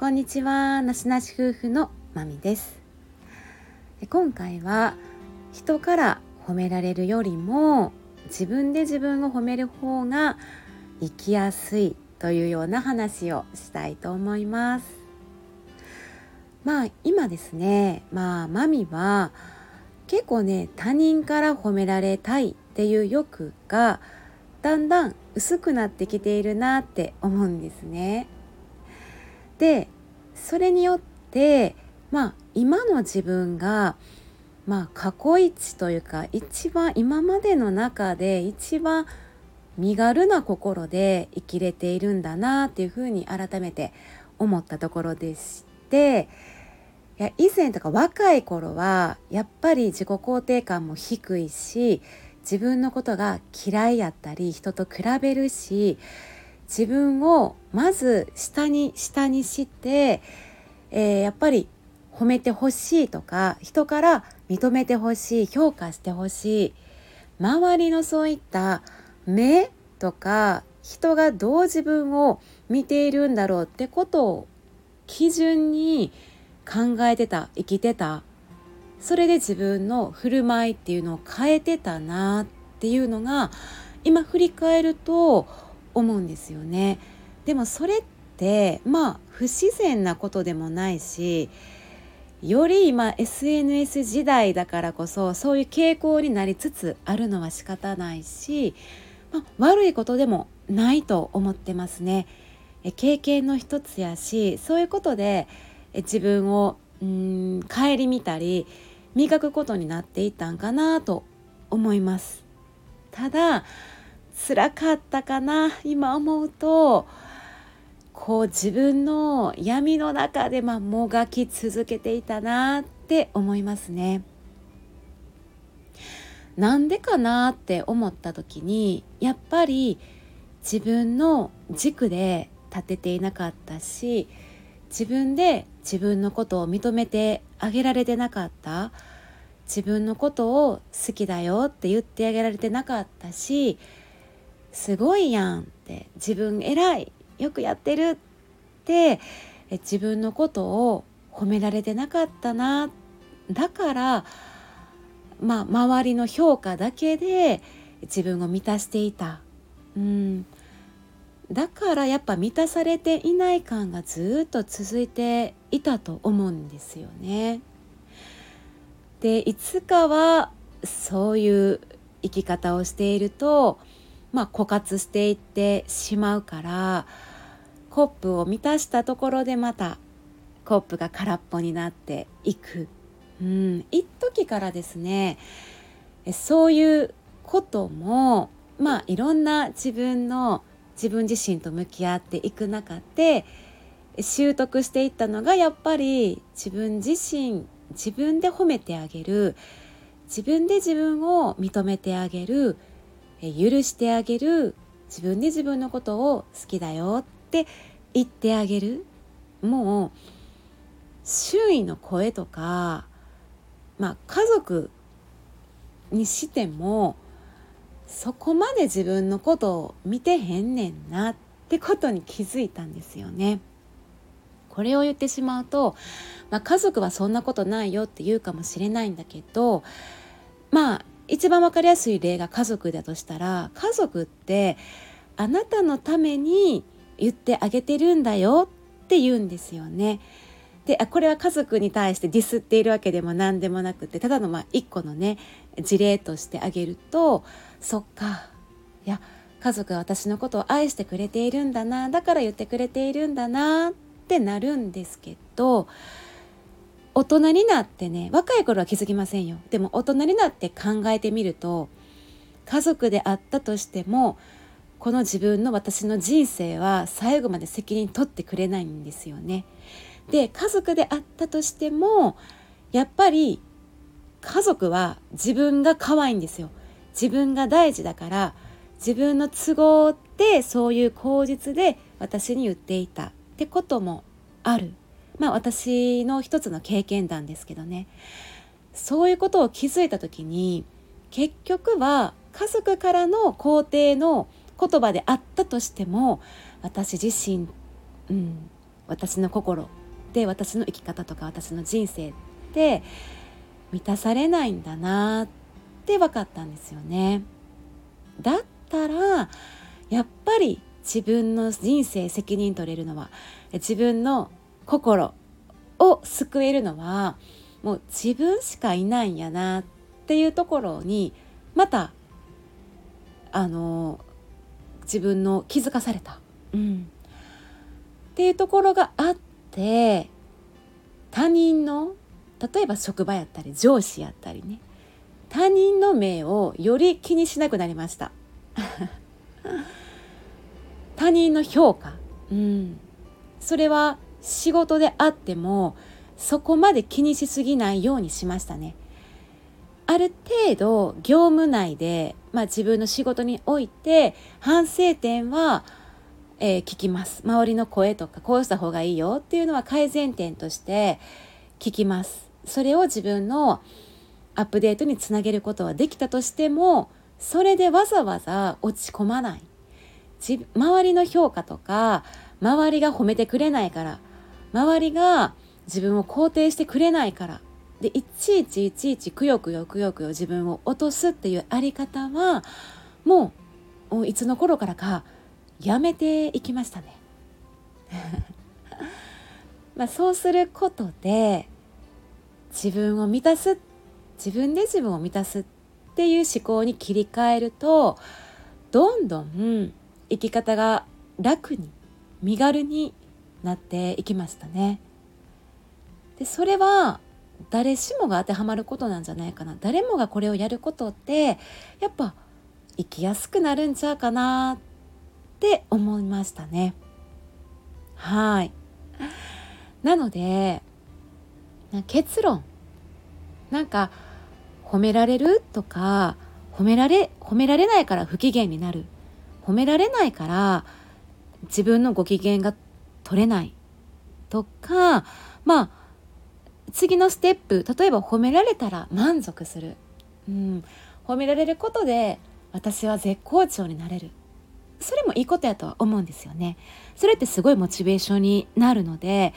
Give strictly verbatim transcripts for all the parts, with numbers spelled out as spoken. こんにちは、なしなし夫婦のまみです。今回は人から褒められるよりも自分で自分を褒める方が生きやすいというような話をしたいと思います。まあ今ですね、まあマミは結構ね、他人から褒められたいっていう欲がだんだん薄くなってきているなって思うんですね。で、それによってまあ今の自分がまあ過去一というか、一番今までの中で一番身軽な心で生きれているんだなっていうふうに改めて思ったところでして、いや以前とか若い頃はやっぱり自己肯定感も低いし、自分のことが嫌いやったり人と比べるし、自分をまず下に下にして、えー、やっぱり褒めてほしいとか人から認めてほしい、評価してほしい、周りのそういった目とか人がどう自分を見ているんだろうってことを基準に考えてた、生きてた、それで自分の振る舞いっていうのを変えてたなっていうのが今振り返ると思うんですよね。でもそれってまあ不自然なことでもないし、より今 エスエヌエス 時代だからこそそういう傾向になりつつあるのは仕方ないし、まあ、悪いことでもないと思ってますね。え経験の一つやし、そういうことでえ自分をうーん顧みたり磨くことになっていったんかなと思います。ただ辛かったかな、今思うとこう自分の闇の中でまあもがき続けていたなって思いますね。なんでかなって思った時に、やっぱり自分の軸で立てていなかったし、自分で自分のことを認めてあげられてなかった、自分のことを好きだよって言ってあげられてなかったし、すごいやんって、自分偉い、よくやってるって自分のことを褒められてなかったな。だからまあ、周りの評価だけで自分を満たしていた、うん、だからやっぱ満たされていない感がずっと続いていたと思うんですよね。で、いつかはそういう生き方をしていると、まあ、枯渇していってしまうから、コップを満たしたところでまたコップが空っぽになっていく、うん、一時からですね、そういうこともまあいろんな自分の自分自身と向き合っていく中で習得していったのが、やっぱり自分自身、自分で褒めてあげる、自分で自分を認めてあげる、許してあげる、自分で自分のことを好きだよって言ってあげる。もう周囲の声とか、まあ、家族にしてもそこまで自分のことを見てへんねんなってことに気づいたんですよね。これを言ってしまうと、まあ、家族はそんなことないよって言うかもしれないんだけど、まあ一番わかりやすい例が家族だとしたら、家族ってあなたのために言ってあげてるんだよって言うんですよね。で、これは家族に対してディスっているわけでも何でもなくて、ただのまあ一個のね事例としてあげると、そっか、いや家族は私のことを愛してくれているんだな、だから言ってくれているんだなってなるんですけど、大人になってね、若い頃は気づきませんよ。でも大人になって考えてみると、家族であったとしてもこの自分の私の人生は最後まで責任取ってくれないんですよね。で、家族であったとしてもやっぱり家族は自分が可愛いんですよ。自分が大事だから、自分の都合でそういう口実で私に言っていたってこともある。まあ私の一つの経験談ですけどね。そういうことを気づいた時に、結局は家族からの肯定の言葉であったとしても私自身、うん、私の心で私の生き方とか私の人生って満たされないんだなって分かったんですよね。だったらやっぱり自分の人生責任取れるのは、自分の心を救えるのはもう自分しかいないんやなっていうところにまたあの自分の気づかされた、うん、っていうところがあって、他人の例えば職場やったり上司やったりね、他人の目をより気にしなくなりました他人の評価、うん、それは仕事であってもそこまで気にしすぎないようにしましたね。ある程度業務内で、まあ、自分の仕事において反省点は、えー、聞きます。周りの声とかこうした方がいいよっていうのは改善点として聞きます。それを自分のアップデートにつなげることはできたとしても、それでわざわざ落ち込まない。周りの評価とか周りが褒めてくれないから、周りが自分を肯定してくれないからで、いちいちいちいちくよくよくよくよ自分を落とすっていうあり方はもういつの頃からかやめていきましたねまあそうすることで自分を満たす、自分で自分を満たすっていう思考に切り替えると、どんどん生き方が楽に身軽になっていきましたね。でそれは誰しもが当てはまることなんじゃないかな。誰もがこれをやることってやっぱ生きやすくなるんちゃうかなって思いましたね。はい。なので結論、なんか褒められるとか褒められ褒められないから不機嫌になる、褒められないから自分のご機嫌が取れないとか、まあ次のステップ、例えば褒められたら満足する、うん、褒められることで私は絶好調になれる、それもいいことやとは思うんですよね。それってすごいモチベーションになるので、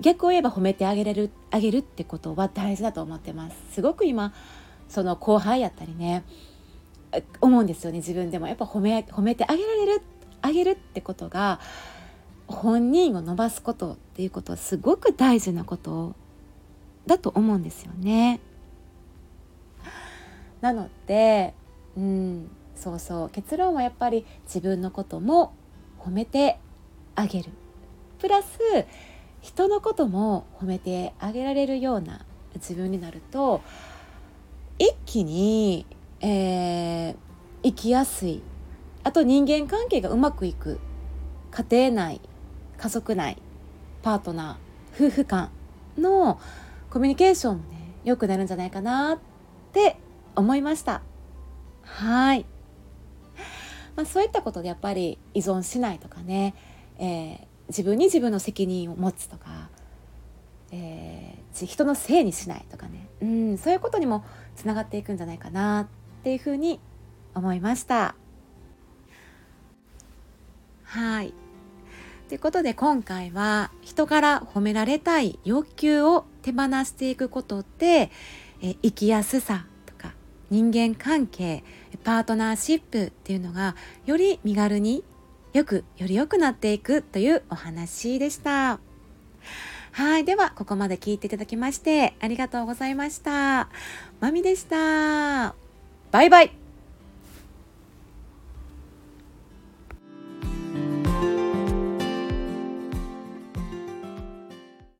逆を言えば褒めてあげれる、あげるってことは大事だと思ってます。すごく今その後輩やったりね思うんですよね。自分でもやっぱ褒め、褒めてあげられる、あげるってことが本人を伸ばすことっていうことはすごく大事なことだと思うんですよね。なので、うん、そうそう、結論はやっぱり自分のことも褒めてあげる、プラス人のことも褒めてあげられるような自分になると、一気に、えー、生きやすい、あと人間関係がうまくいく、家庭内、家族内、パートナー、夫婦間のコミュニケーションもね良くなるんじゃないかなって思いました。はい、まあ、そういったことでやっぱり依存しないとかね、えー、自分に自分の責任を持つとか、えー、人のせいにしないとかね、うん、そういうことにもつながっていくんじゃないかなっていうふうに思いました。はい。ということで今回は人から褒められたい欲求を手放していくことで、え生きやすさとか人間関係、パートナーシップっていうのがより身軽によくより良くなっていくというお話でした。はい。ではここまで聞いていただきましてありがとうございました。まみでした。バイバイ。